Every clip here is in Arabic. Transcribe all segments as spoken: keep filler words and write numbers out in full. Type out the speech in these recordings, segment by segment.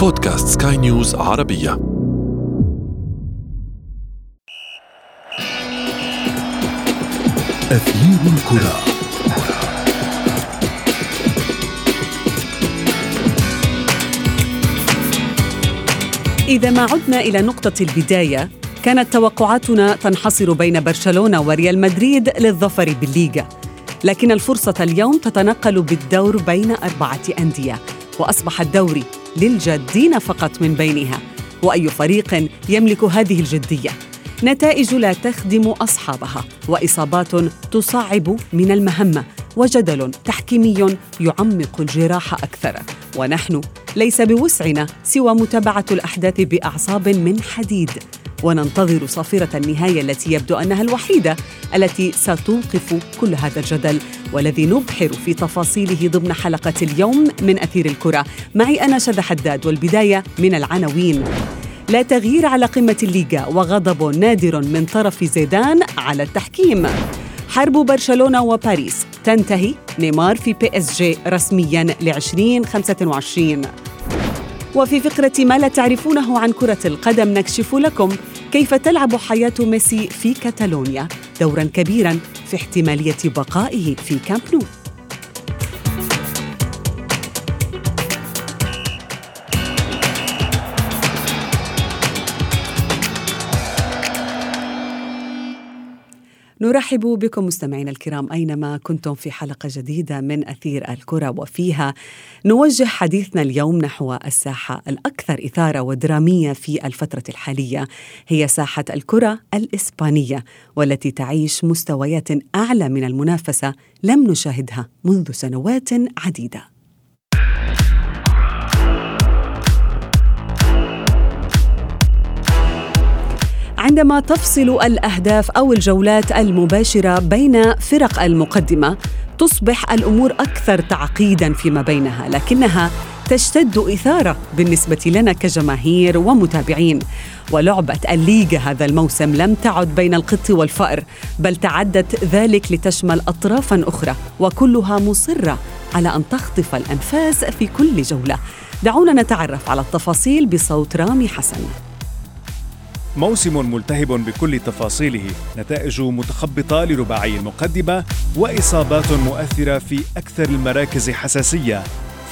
بودكاست سكاي نيوز عربية. أثير الكرة. إذا ما عدنا إلى نقطة البداية، كانت توقعاتنا تنحصر بين برشلونة وريال مدريد للظفر بالليغا، لكن الفرصة اليوم تتنقل بالدور بين أربعة أندية، وأصبح الدوري للجادين فقط من بينها، وأي فريق يملك هذه الجدية؟ نتائج لا تخدم أصحابها، وإصابات تصعب من المهمة، وجدل تحكيمي يعمق الجراح أكثر، ونحن ليس بوسعنا سوى متابعة الأحداث بأعصاب من حديد، وننتظر صافرة النهاية التي يبدو أنها الوحيدة التي ستوقف كل هذا الجدل، والذي نبحر في تفاصيله ضمن حلقة اليوم من أثير الكرة. معي أنا شذى حداد، والبداية من العناوين. لا تغيير على قمة الليغا، وغضب نادر من طرف زيدان على التحكيم. حرب برشلونة وباريس تنتهي، نيمار في بي اس جي رسمياً لعشرين خمسة وعشرين. وفي فقرة ما لا تعرفونه عن كرة القدم نكشف لكم كيف تلعب حياة ميسي في كاتالونيا دوراً كبيراً في احتمالية بقائه في كامب نو. نرحب بكم مستمعينا الكرام أينما كنتم في حلقة جديدة من أثير الكرة، وفيها نوجه حديثنا اليوم نحو الساحة الأكثر إثارة ودرامية في الفترة الحالية، هي ساحة الكرة الإسبانية، والتي تعيش مستويات أعلى من المنافسة لم نشاهدها منذ سنوات عديدة. عندما تفصل الأهداف أو الجولات المباشرة بين فرق المقدمة، تصبح الأمور أكثر تعقيداً فيما بينها، لكنها تشتد إثارة بالنسبة لنا كجماهير ومتابعين. ولعبة الليغا هذا الموسم لم تعد بين القط والفأر، بل تعدت ذلك لتشمل أطرافاً أخرى، وكلها مصرة على أن تخطف الأنفاس في كل جولة. دعونا نتعرف على التفاصيل بصوت رامي حسن. موسم ملتهب بكل تفاصيله، نتائج متخبطة لرباعي المقدمة، وإصابات مؤثرة في أكثر المراكز حساسية،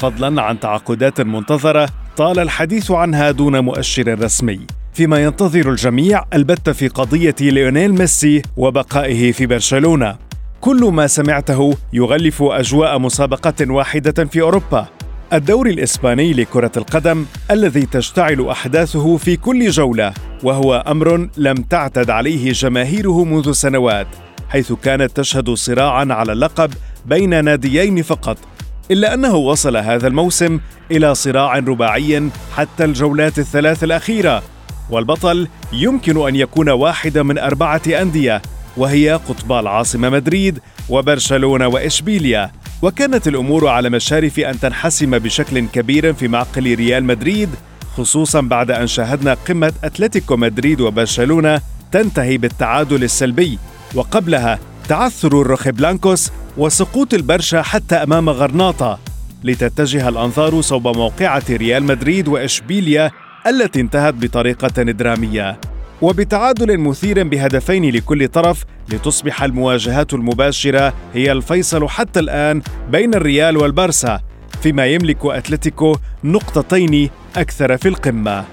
فضلاً عن تعاقدات منتظرة طال الحديث عنها دون مؤشر رسمي، فيما ينتظر الجميع البت في قضية ليونيل ميسي وبقائه في برشلونة. كل ما سمعته يغلف أجواء مسابقة واحدة في أوروبا، الدوري الإسباني لكرة القدم، الذي تشتعل أحداثه في كل جولة، وهو أمر لم تعتد عليه جماهيره منذ سنوات، حيث كانت تشهد صراعاً على اللقب بين ناديين فقط، إلا أنه وصل هذا الموسم إلى صراع رباعي حتى الجولات الثلاث الأخيرة، والبطل يمكن أن يكون واحدة من أربعة أندية، وهي قطبا العاصمة مدريد وبرشلونة وإشبيليا. وكانت الأمور على مشارف أن تنحسم بشكل كبير في معقل ريال مدريد، خصوصاً بعد أن شاهدنا قمة أتلتيكو مدريد وبرشلونة تنتهي بالتعادل السلبي، وقبلها تعثر الروخي بلانكوس وسقوط البرشا حتى أمام غرناطة، لتتجه الأنظار صوب موقعة ريال مدريد وإشبيليا التي انتهت بطريقة درامية وبتعادل مثير بهدفين لكل طرف، لتصبح المواجهات المباشرة هي الفيصل حتى الآن بين الريال والبارسا، فيما يملك أتلتيكو نقطتين أكثر في القمة.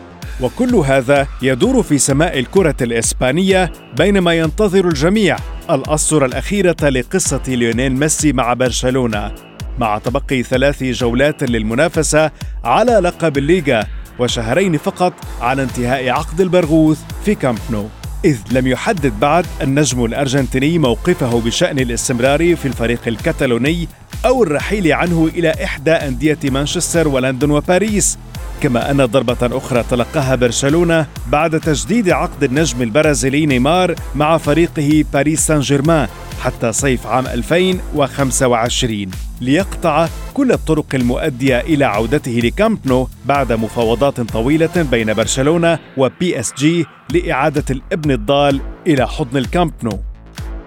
وكل هذا يدور في سماء الكرة الإسبانية، بينما ينتظر الجميع الأسطورة الأخيرة لقصة ليونيل ميسي مع برشلونة، مع تبقي ثلاث جولات للمنافسة على لقب الليغا، وشهرين فقط على انتهاء عقد البرغوث في كامب نو، إذ لم يحدد بعد النجم الأرجنتيني موقفه بشأن الاستمرار في الفريق الكتالوني أو الرحيل عنه إلى إحدى أندية مانشستر ولندن وباريس. كما أن ضربة أخرى تلقاها برشلونة بعد تجديد عقد النجم البرازيلي نيمار مع فريقه باريس سان جيرمان حتى صيف عام ألفين وخمسة وعشرين، ليقطع كل الطرق المؤدية إلى عودته لكامب نو بعد مفاوضات طويلة بين برشلونة وبي اس جي لإعادة الابن الضال إلى حضن الكامب نو.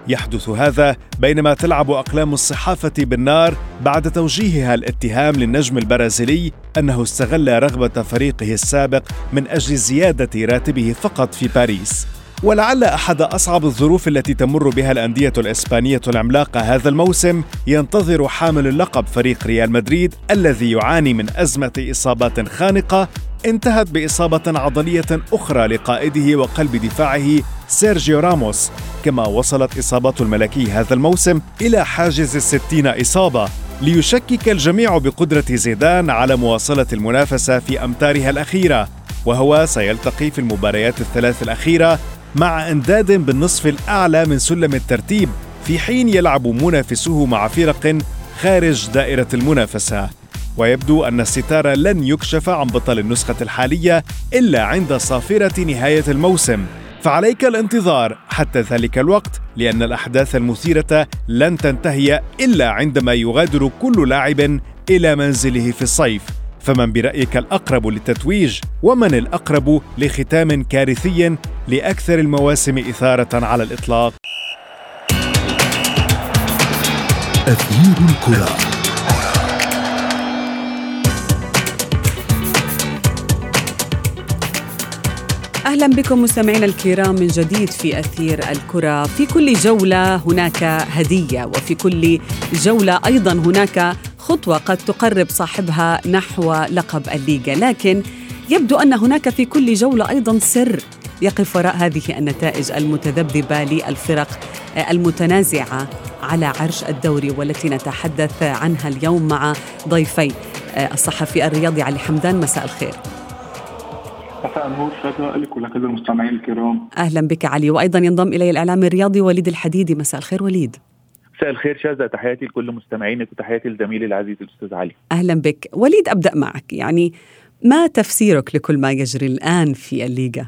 يحدث هذا بينما تلعب أقلام الصحافة بالنار بعد توجيهها الاتهام للنجم البرازيلي أنه استغل رغبة فريقه السابق من أجل زيادة راتبه فقط في باريس. ولعل أحد أصعب الظروف التي تمر بها الأندية الإسبانية العملاقة هذا الموسم ينتظر حامل اللقب فريق ريال مدريد الذي يعاني من أزمة إصابات خانقة انتهت بإصابة عضلية أخرى لقائده وقلب دفاعه سيرجيو راموس، كما وصلت إصابات الملكي هذا الموسم إلى حاجز الستين إصابة، ليشكك الجميع بقدرة زيدان على مواصلة المنافسة في أمتارها الأخيرة، وهو سيلتقي في المباريات الثلاث الأخيرة مع إمداد بالنصف الأعلى من سلم الترتيب، في حين يلعب منافسه مع فرق خارج دائرة المنافسة. ويبدو أن الستار لن يكشف عن بطل النسخة الحالية إلا عند صافرة نهاية الموسم، فعليك الانتظار حتى ذلك الوقت، لأن الأحداث المثيرة لن تنتهي إلا عندما يغادر كل لاعب إلى منزله في الصيف. فمن برأيك الأقرب للتتويج؟ ومن الأقرب لختام كارثي لأكثر المواسم إثارة على الإطلاق؟ أثير الكرة. أهلا بكم مستمعينا الكرام من جديد في أثير الكرة. في كل جولة هناك هدية، وفي كل جولة أيضا هناك خطوة قد تقرب صاحبها نحو لقب الليغا، لكن يبدو أن هناك في كل جولة أيضا سر يقف وراء هذه النتائج المتذبذبة للفرق المتنازعة على عرش الدوري، والتي نتحدث عنها اليوم مع ضيفي الصحفي الرياضي علي حمدان. مساء الخير. أهلا بك علي. وأيضا ينضم إلي الإعلام الرياضي وليد الحديدي. مساء الخير وليد. مساء الخير شازة، تحياتي لكل مستمعينك وتحياتي لزميلي العزيز الأستاذ علي. أهلا بك وليد. أبدأ معك، يعني ما تفسيرك لكل ما يجري الآن في الليغا؟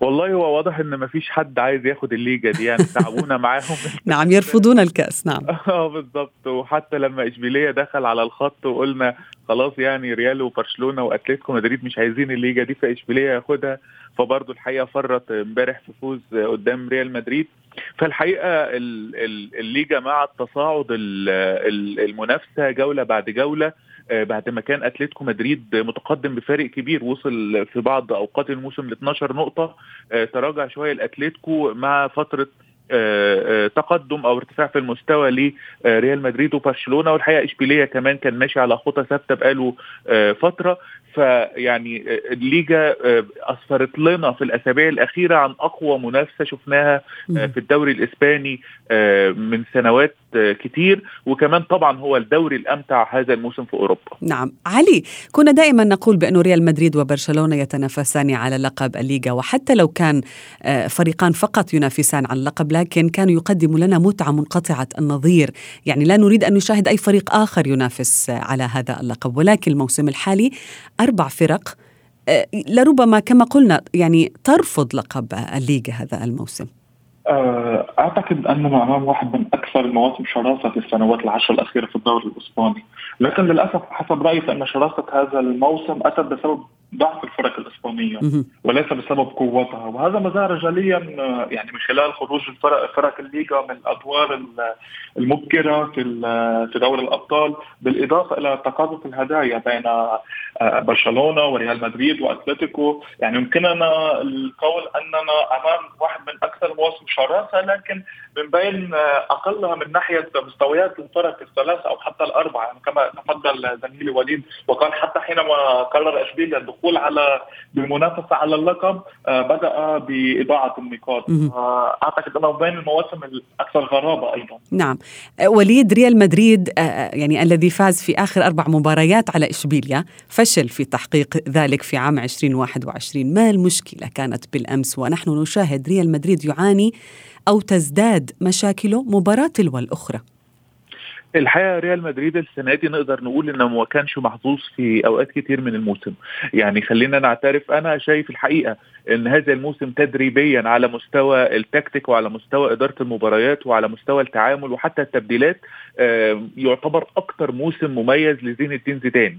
والله هو واضح ان مفيش حد عايز ياخد الليجا دي، يعني تعبونا معاهم. نعم، يرفضون الكأس. نعم اه بالضبط. وحتى لما إشبيلية دخل على الخط وقلنا خلاص يعني ريال وبرشلونة وأتلتيكو مدريد مش عايزين الليجا دي فإشبيلية ياخدها، فبرضه الحقيقة فرط امبارح في فوز قدام ريال مدريد. فالحقيقة الليجا مع التصاعد المنافسة جولة بعد جولة، بعد ما كان أتلتيكو مدريد متقدم بفارق كبير وصل في بعض أوقات الموسم ل اثناشر نقطة، تراجع شوية الأتلتيكو مع فترة تقدم أو ارتفاع في المستوى لريال مدريد وبرشلونة، والحقيقة إشبيلية كمان كان ماشي على خطة ثابتة بقاله فترة. فيعني الليجا أسفرت لنا في الأسابيع الأخيرة عن أقوى منافسة شفناها في الدوري الإسباني من سنوات كتير، وكمان طبعا هو الدوري الأمتع هذا الموسم في أوروبا. نعم علي، كنا دائما نقول بأن ريال مدريد وبرشلونة يتنافسان على لقب الليجا، وحتى لو كان فريقان فقط ينافسان على اللقب لكن كانوا يقدموا لنا متعة منقطعة النظير، يعني لا نريد أن نشاهد أي فريق آخر ينافس على هذا اللقب. ولكن الموسم الحالي أربع فرق لربما كما قلنا يعني ترفض لقب الليغا هذا الموسم. أعتقد أننا أمام واحد من أكثر المواسم شراسة في السنوات العشر الأخيرة في الدوري الإسباني، لكن للأسف حسب رأيي فإن شراسة هذا الموسم أتت بسبب ضعف الفرق الإسبانية وليس بسبب قوتها، وهذا ما ظهر جليا يعني من خلال خروج الفرق فرق الليغا من الأدوار المبكرة في في دوري الأبطال، بالإضافة إلى تقاطع الهدايا بين برشلونة وريال مدريد وأتلتيكو. يعني يمكننا القول أننا أمام واحد من أكثر المواسم شراسة، لكن من بين أقلها من ناحية مستويات الفرق الثلاثة أو حتى الأربعة، يعني كما تفضل زميلي وليد وقال حتى حينما قرر إشبيلية الدخول على بالمنافسة على اللقب بدأ بإضاعة النقاط. أعتقد أنه بين المواسم الأكثر غرابة أيضا. نعم وليد، ريال مدريد يعني الذي فاز في آخر أربع مباريات على إشبيلية فشل في تحقيق ذلك في عام عشرين واحد وعشرين. ما المشكلة كانت بالأمس ونحن نشاهد ريال مدريد يعاني أو تزداد مشاكله مباراة تلو الأخرى؟ الحقيقة ريال مدريد السنة دي نقدر نقول إنه ما كانش محظوظ في أوقات كتير من الموسم، يعني خلينا نعترف. أنا شايف الحقيقة إن هذا الموسم تدريبيا على مستوى التكتيك وعلى مستوى إدارة المباريات وعلى مستوى التعامل وحتى التبديلات يعتبر أكتر موسم مميز لزين الدين زيدان.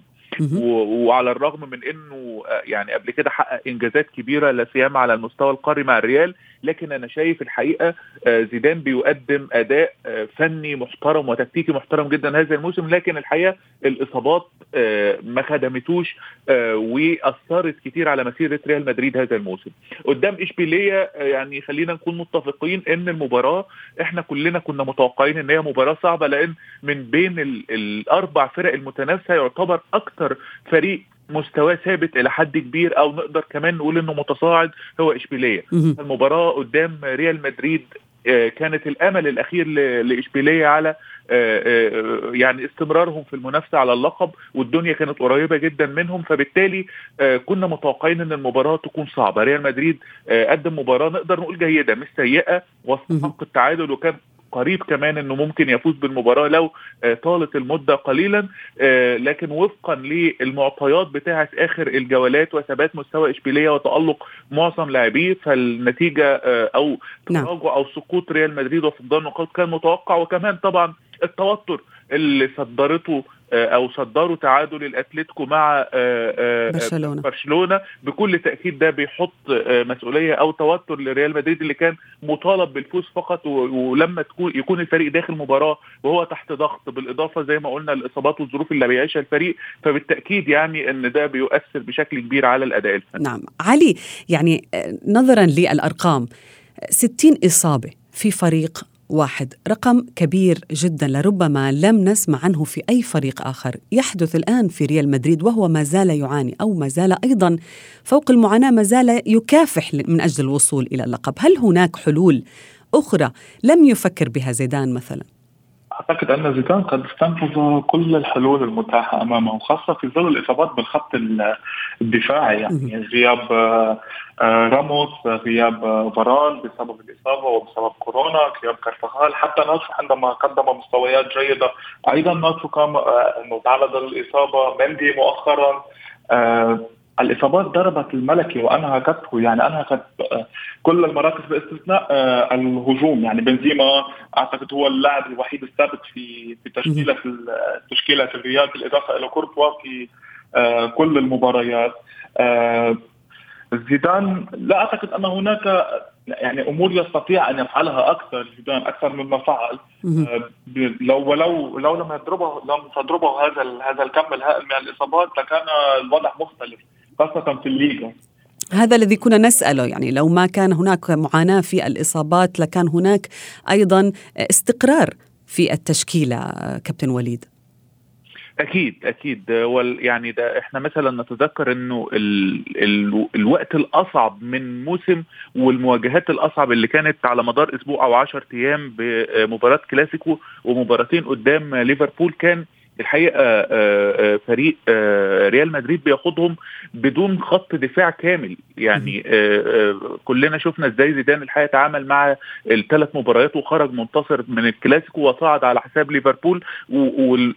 وعلى الرغم من انه يعني قبل كده حقق انجازات كبيره لا سيما على المستوى القاري مع الريال، لكن انا شايف الحقيقه زيدان بيقدم اداء فني محترم وتكتيكي محترم جدا هذا الموسم، لكن الحقيقه الاصابات ما خدمتوش واثرت كتير على مسيره ريال مدريد هذا الموسم. قدام اشبيليه يعني خلينا نكون متفقين ان المباراه احنا كلنا كنا متوقعين ان هي مباراه صعبه، لان من بين الاربع فرق المتنافسه يعتبر اكتر فريق مستوى ثابت الى حد كبير او نقدر كمان نقول انه متصاعد هو اشبيليه. المباراه قدام ريال مدريد كانت الامل الاخير لاشبيليه على يعني استمرارهم في المنافسه على اللقب، والدنيا كانت قريبه جدا منهم، فبالتالي كنا متوقعين ان المباراه تكون صعبه. ريال مدريد قدم مباراه نقدر نقول جيده مش سيئه، واستحق التعادل وكان قريب كمان انه ممكن يفوز بالمباراه لو طالت المده قليلا، لكن وفقا للمعطيات بتاعه اخر الجولات وثبات مستوى اشبيليه وتالق معظم لاعبيه فالنتيجه او تراجع او سقوط ريال مدريد وفقدان نقاط كان متوقع، وكمان طبعا التوتر اللي صدرته او صدروا تعادل الاتلتيكو مع برشلونة. برشلونه بكل تاكيد ده بيحط مسؤوليه او توتر لريال مدريد اللي كان مطالب بالفوز فقط، ولما تكون يكون الفريق داخل مباراه وهو تحت ضغط بالاضافه زي ما قلنا الاصابات والظروف اللي بيعيشها الفريق، فبالتاكيد يعني ان ده بيؤثر بشكل كبير على الاداء الفني. نعم علي، يعني نظرا للارقام ستين اصابه في فريق واحد، رقم كبير جدا لربما لم نسمع عنه في أي فريق آخر، يحدث الآن في ريال مدريد وهو ما زال يعاني أو ما زال أيضا فوق المعاناة ما زال يكافح من أجل الوصول إلى اللقب. هل هناك حلول أخرى لم يفكر بها زيدان مثلا؟ أعتقد أن زيدان قد استنفذ كل الحلول المتاحة أمامه، وخاصة في ظل الإصابات بالخط الدفاعي، يعني غياب راموس، غياب بران بسبب الإصابة وبسبب كورونا، غياب كارفاخال، حتى ناتشو عندما قدم مستويات جيدة أيضا ناتشو كان تعرض للإصابة، ماندي مؤخرا. الإصابات ضربت الملكي وأنهكته، يعني أنهكت كل المراكز باستثناء الهجوم. يعني بنزيما أعتقد هو اللاعب الوحيد الثابت في في تشكيلة تشكيلة الريال بالإضافة إلى كورتوا في كل المباريات. زيدان لا أعتقد أن هناك يعني أمور يستطيع أن يفعلها أكثر زيدان أكثر مما فعل، لو ولو لو لم يضربه لم تضربه هذا هذا الكم الهائل من الإصابات لكان الوضع مختلف خاصة في الليغا. هذا الذي كنا نسأله، يعني لو ما كان هناك معاناة في الإصابات لكان هناك أيضا استقرار في التشكيلة. كابتن وليد، أكيد أكيد يعني ده إحنا مثلا نتذكر إنه ال ال الوقت الأصعب من موسم والمواجهات الأصعب اللي كانت على مدار أسبوع أو عشر أيام بمباراة كلاسيكو ومباراتين قدام ليفربول كان الحقيقة فريق ريال مدريد بياخدهم بدون خط دفاع كامل. يعني كلنا شفنا ازاي زيدان الحقيقة تعامل مع الثلاث مباريات وخرج منتصر من الكلاسيكو وصعد على حساب ليفربول،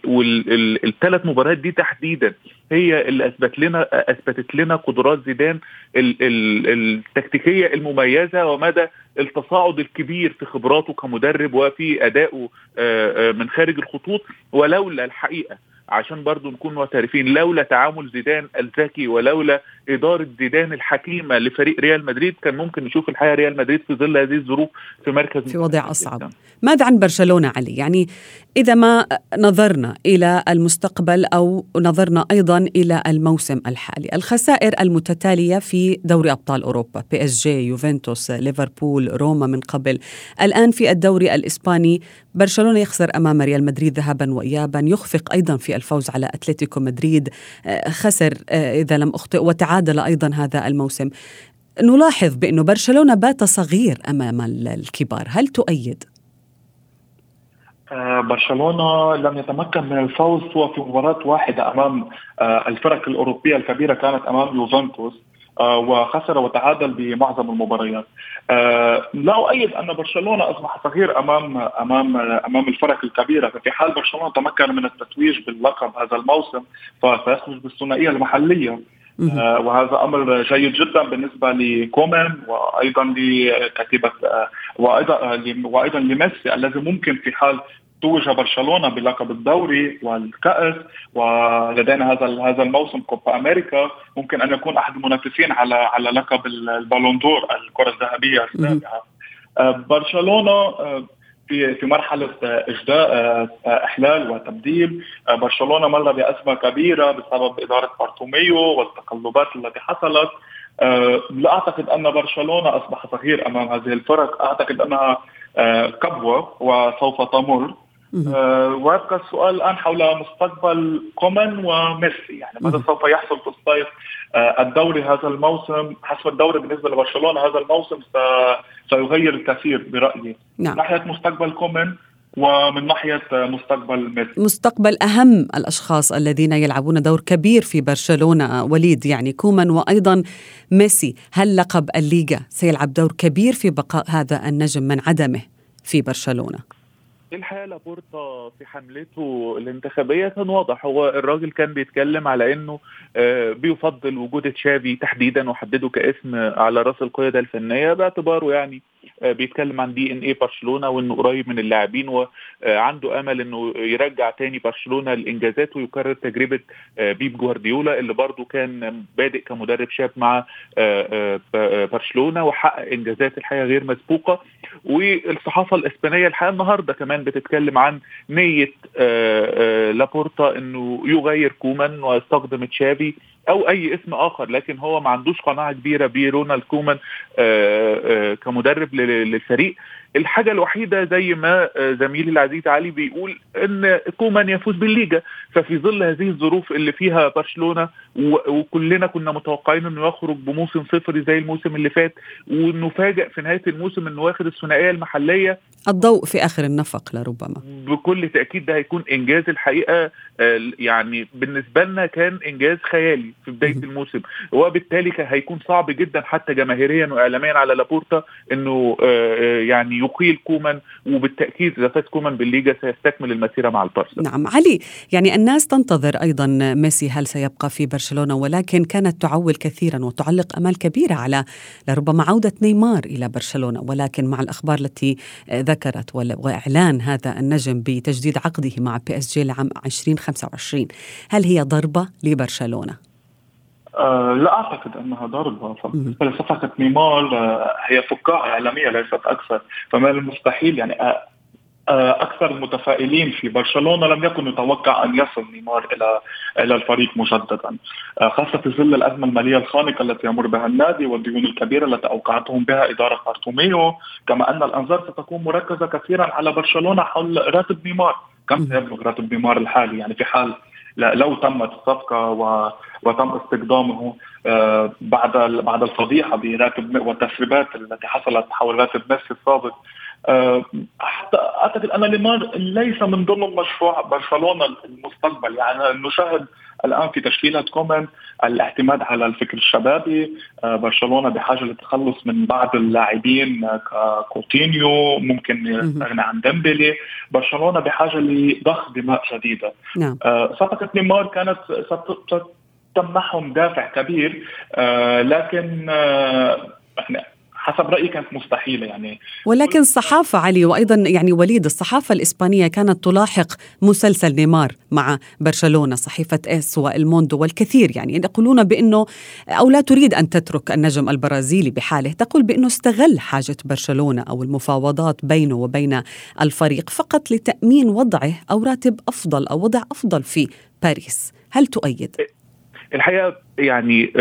والثلاث مباريات دي تحديدا هي اللي اثبت لنا اثبتت لنا قدرات زيدان التكتيكية المميزة ومدى التصاعد الكبير في خبراته كمدرب وفي أدائه من خارج الخطوط. ولولا الحقيقة عشان برضو نكون معترفين لولا تعامل زيدان الذكي ولولا إدارة زيدان الحكيمة لفريق ريال مدريد كان ممكن نشوف الحقيقة ريال مدريد في ظل هذه الظروف في مركز في وضع أصعب. ماذا عن برشلونة علي؟ يعني إذا ما نظرنا إلى المستقبل أو نظرنا أيضا إلى الموسم الحالي، الخسائر المتتالية في دوري أبطال أوروبا، بي اس جي، يوفنتوس، ليفربول، روما من قبل، الآن في الدوري الإسباني برشلونة يخسر أمام ريال مدريد ذهبا وإيابا، يخفق أيضا في الفوز على أتلتيكو مدريد، خسر إذا لم أخطئ وتعادل أيضا هذا الموسم. نلاحظ بأنه برشلونة بات صغير أمام الكبار، هل تؤيد؟ آه برشلونة لم يتمكن من الفوز سوى في مباراة واحدة أمام آه الفرق الأوروبية الكبيرة، كانت أمام يوفنتوس آه وخسر وتعادل بمعظم المباريات. آه لا أؤيد أن برشلونة أصبح صغير أمام أمام أمام الفرق الكبيرة، ففي حال برشلونة تمكن من التتويج باللقب هذا الموسم فسيخرج بالثنائية المحلية، آه وهذا أمر جيد جدا بالنسبة لكومان وأيضا لكتيبة آه وأيضا آه وأيضا لميسي الذي ممكن في حال توج برشلونة بلقب الدوري والكأس، ولدينا هذا هذا الموسم كوبا أمريكا، ممكن أن يكون أحد المنافسين على على لقب البالون دور الكرة الذهبية السابعة. برشلونة في في مرحلة إجداء إحلال وتبديل. برشلونة مر بأزمة كبيرة بسبب إدارة بارتوميو والتقلبات التي حصلت. لا أعتقد أن برشلونة أصبح صغير أمام هذه الفرق، أعتقد أنها كبوة وسوف تمر. ويبقى السؤال الآن حول مستقبل كومان وميسي، يعني ماذا سوف يحصل في الصيف؟ الدوري هذا الموسم، حسب الدوري بالنسبة لبرشلونة هذا الموسم سيغير الكثير برأيي، نعم. من ناحية مستقبل كومان ومن ناحية مستقبل ميسي، مستقبل أهم الأشخاص الذين يلعبون دور كبير في برشلونة. وليد، يعني كومان وأيضا ميسي، هل لقب الليغا سيلعب دور كبير في بقاء هذا النجم من عدمه في برشلونة؟ الحقيقة لابورتا في حملته الانتخابية كان واضح، هو الراجل كان بيتكلم على انه بيفضل وجود تشافي تحديدا، وحدده كاسم على رأس القيادة الفنية باعتباره يعني بيتكلم عن دي ان ايه برشلونة، وانه قريب من اللاعبين وعنده امل انه يرجع تاني برشلونة الانجازات ويكرر تجربة بيب جوارديولا اللي برضو كان بادئ كمدرب شاب مع برشلونة وحقق انجازات الحقيقة غير مسبوقة. والصحافة الاسبانية الحقيقة النهاردة كمان بتتكلم عن نية لابورتا انه يغير كومان ويستخدم تشافي او اي اسم اخر، لكن هو ما عندوش قناعه كبيره برونالد كومان كمدرب للفريق. الحاجه الوحيده زي ما زميلي العزيز علي بيقول ان كومان يفوز بالليغا، ففي ظل هذه الظروف اللي فيها برشلونه وكلنا كنا متوقعين انه يخرج بموسم صفري زي الموسم اللي فات، وانه فاجئ في نهايه الموسم انه واخد الثنائيه المحليه، الضوء في اخر النفق لربما. بكل تاكيد ده هيكون انجاز الحقيقه، يعني بالنسبه لنا كان انجاز خيالي في بداية الموسم، وبالتالي هيكون صعب جدا حتى جماهيريا وإعلاميا على لابورتا انه يعني يقيل كومان، وبالتأكيد إذا فاز كومان بالليغا سيستكمل المسيرة مع البرشلونة. نعم علي، يعني الناس تنتظر ايضا ميسي هل سيبقى في برشلونة، ولكن كانت تعول كثيرا وتعلق امال كبيرة على لربما عودة نيمار الى برشلونة، ولكن مع الاخبار التي ذكرت واعلان هذا النجم بتجديد عقده مع بي اس جي لعام عشرين خمسة وعشرين، هل هي ضربة لبرشلونة؟ أه لا أعتقد أنها ضربة، فصفقة نيمار أه هي فقاعة إعلامية ليست أكثر، فما المستحيل يعني أه أكثر المتفائلين في برشلونة لم يكن يتوقع أن يصل نيمار إلى إلى الفريق مجددا، خاصة في ظل الأزمة المالية الخانقة التي يمر بها النادي والديون الكبيرة التي أوقعتهم بها إدارة بارتوميو، كما أن الأنظار ستكون مركزة كثيرا على برشلونة حول راتب نيمار، كم سيبلغ راتب نيمار الحالي، يعني في حال لا لو تمت الصفقة وتم استخدامه بعد بعد الفضيحة براتب والتسريبات التي حصلت حول راتب ميسي السابق. حتى أعتقد أن نيمار ليس من ضمن مشروع برشلونة المستقبل، يعني نشاهد الآن في تشكيلة كومان الاعتماد على الفكر الشبابي، برشلونة بحاجة للتخلص من بعض اللاعبين كوتينيو، ممكن يستغنى عن ديمبلي، برشلونة بحاجة لضخ دماء جديدة. نعم. صفقة نيمار كانت ستمنحهم دافع كبير، لكن احنا حسب رأيي كانت مستحيلة يعني. ولكن الصحافة علي وأيضا يعني وليد، الصحافة الإسبانية كانت تلاحق مسلسل نيمار مع برشلونة، صحيفة إس والموندو والكثير يعني يقولون بأنه أو لا تريد أن تترك النجم البرازيلي بحاله، تقول بأنه استغل حاجة برشلونة أو المفاوضات بينه وبين الفريق فقط لتأمين وضعه أو راتب أفضل أو وضع أفضل في باريس. هل تؤيد؟ الحقيقة يعني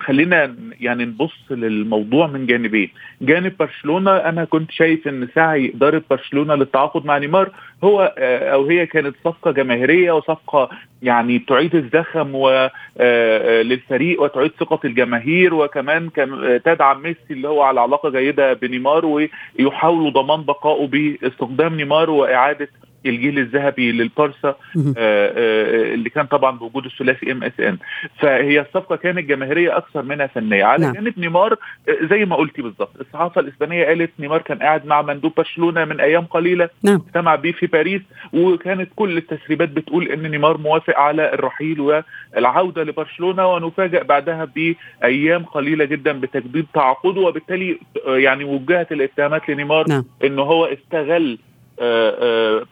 خلينا يعني نبص للموضوع من جانبين، جانب برشلونة أنا كنت شايف أن سعي إدارة برشلونة للتعاقد مع نيمار هو أو هي كانت صفقة جماهيرية وصفقة يعني تعيد الزخم للفريق وتعيد ثقة الجماهير، وكمان تدعم ميسي اللي هو على علاقة جيدة بنيمار ويحاول ضمان بقائه باستخدام نيمار وإعادة الجيل الذهبي للبارسا اللي كان طبعا بوجود الثلاثي ام اس ان، فهي الصفقه كانت جماهيريه اكثر منها فنيه. على جانب نيمار زي ما قلتي بالضبط، الصحافه الاسبانيه قالت نيمار كان قاعد مع مندوب برشلونه من ايام قليله، اجتمع بيه في باريس، وكانت كل التسريبات بتقول ان نيمار موافق على الرحيل والعوده لبرشلونه، ونفاجئ بعدها بايام قليله جدا بتجديد تعاقده، وبالتالي يعني وجهت الاتهامات لنيمار انه هو استغل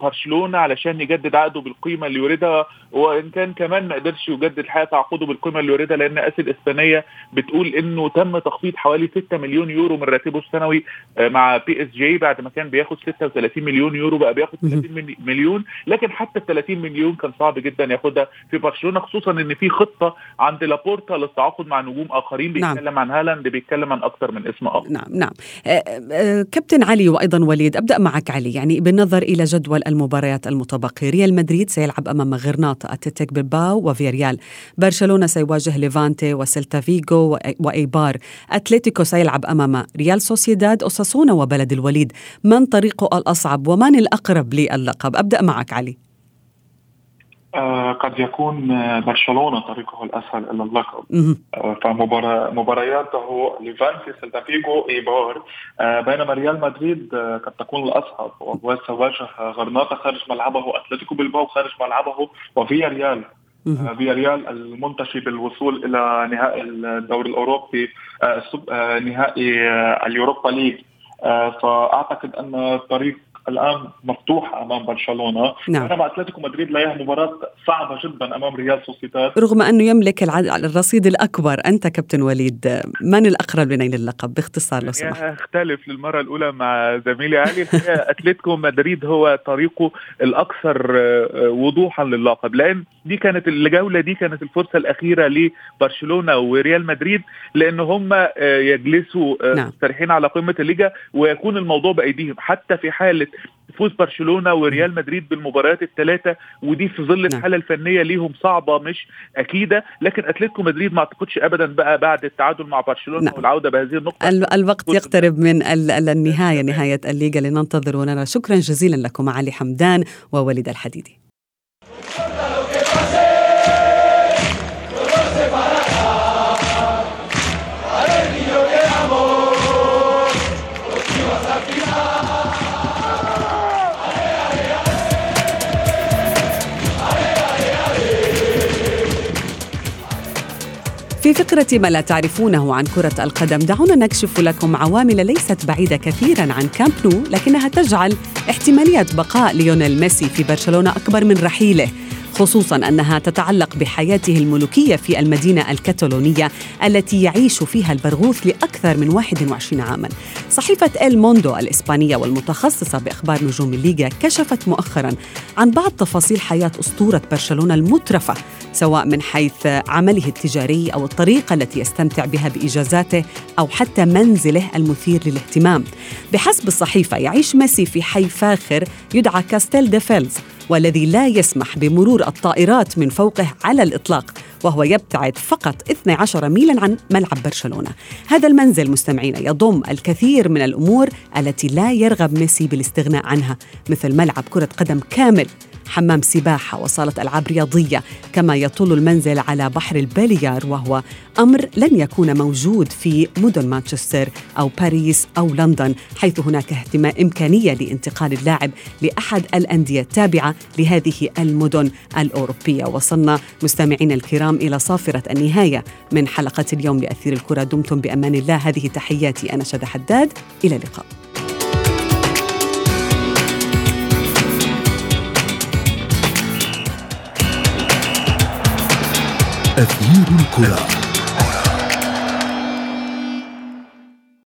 برشلونة علشان يجدد عقده بالقيمة اللي يريدها، وإن كان كمان ما قدرش يجدد حقيقة عقده بالقيمة اللي يريدها، لأن قاسي الإسبانية بتقول إنه تم تخفيض حوالي ستة مليون يورو من راتبه السنوي مع بي اس جي، بعد ما كان بياخد ستة وثلاثين مليون يورو بقى بياخد ثلاثين مليون، لكن حتى ثلاثين مليون كان صعب جدا ياخدها في برشلونة، خصوصا إن في خطة عند لابورتا للتعاقد مع نجوم آخرين، بيتكلم نعم. عن هالاند، بيتكلم عن أكتر من اسم آخر. نعم نعم كابتن علي وأيضا وليد، أبدأ معك علي. يعني بالنظر إلى جدول المباريات المتبقي، ريال مدريد سيلعب أمام غرناطة، أتلتيك بيلباو وفياريال، برشلونة سيواجه ليفانتي وسيلتا فيغو وإيبار، أتلتيكو سيلعب أمام ريال سوسيداد، أوساسونا وبلد الوليد. من طريقه الأصعب ومن الأقرب للقب؟ أبدأ معك علي. آه قد يكون برشلونة طريقه الأسهل إلى اللقب، آه فمبارياته ليفانتي، سيلتا فيغو، إيبار، آه بينما ريال مدريد آه قد تكون الأصعب، وهو سيواجه غرناطة خارج ملعبه، أتلتيكو بيلباو خارج ملعبه، وفياريال آه فياريال المنتشي بالوصول إلى نهائي الدوري الأوروبي، آه آه نهائي آه اليوروبا ليج، آه فأعتقد أن طريق الآن مفتوح أمام برشلونة. نعم. أمام أتلتيكو مدريد لديها مباراة صعبة جدا أمام ريال سوسيداد، رغم أنه يملك الرصيد الأكبر. أنت كابتن وليد، من الأقرب لنيل اللقب باختصار لو سمحت؟ أختلف للمرة الأولى مع زميلي علي. أتلتيكو مدريد هو طريقه الأكثر وضوحا لللقب، لأن دي كانت الجولة دي كانت الفرصة الأخيرة لبرشلونة وريال مدريد، لأن هم يجلسوا مستريحين نعم. على قمة الليجا، ويكون الموضوع بأيديهم. حتى في حالة فوز برشلونة وريال مدريد بالمباريات الثلاثة، ودي في ظل الحالة الفنية ليهم صعبة مش أكيدة، لكن أتلتيكو مدريد ما أعتقدش أبدا بقى بعد التعادل مع برشلونة نعم. والعودة بهذه النقطة. الوقت يقترب من النهاية، نهاية الليغا لننتظر ونرى. شكرا جزيلا لكم علي حمدان ووليد الحديدي. في فقرة ما لا تعرفونه عن كرة القدم، دعونا نكشف لكم عوامل ليست بعيدة كثيراً عن كامب نو، لكنها تجعل احتمالية بقاء ليونيل ميسي في برشلونة أكبر من رحيله، خصوصاً أنها تتعلق بحياته الملوكية في المدينة الكتالونية التي يعيش فيها البرغوث لأكثر من واحد وعشرين عاماً. صحيفة إل موندو الإسبانية والمتخصصة بإخبار نجوم الليغا كشفت مؤخراً عن بعض تفاصيل حياة أسطورة برشلونة المترفة، سواء من حيث عمله التجاري أو الطريقة التي يستمتع بها بإجازاته، أو حتى منزله المثير للاهتمام. بحسب الصحيفة، يعيش ميسي في حي فاخر يدعى كاستيل ديفيلز، والذي لا يسمح بمرور الطائرات من فوقه على الإطلاق، وهو يبتعد فقط اثنا عشر ميلاً عن ملعب برشلونة. هذا المنزل مستمعين يضم الكثير من الأمور التي لا يرغب ميسي بالاستغناء عنها، مثل ملعب كرة قدم كامل، حمام سباحة، وصالة ألعاب رياضية، كما يطل المنزل على بحر الباليار، وهو أمر لن يكون موجود في مدن مانشستر أو باريس أو لندن، حيث هناك اهتمام إمكانية لانتقال اللاعب لأحد الأندية التابعة لهذه المدن الأوروبية. وصلنا مستمعين الكرام إلى صافرة النهاية من حلقة اليوم لأثير الكرة، دمتم بأمان الله. هذه تحياتي أنا شذى حداد، إلى اللقاء. أثير الكرة.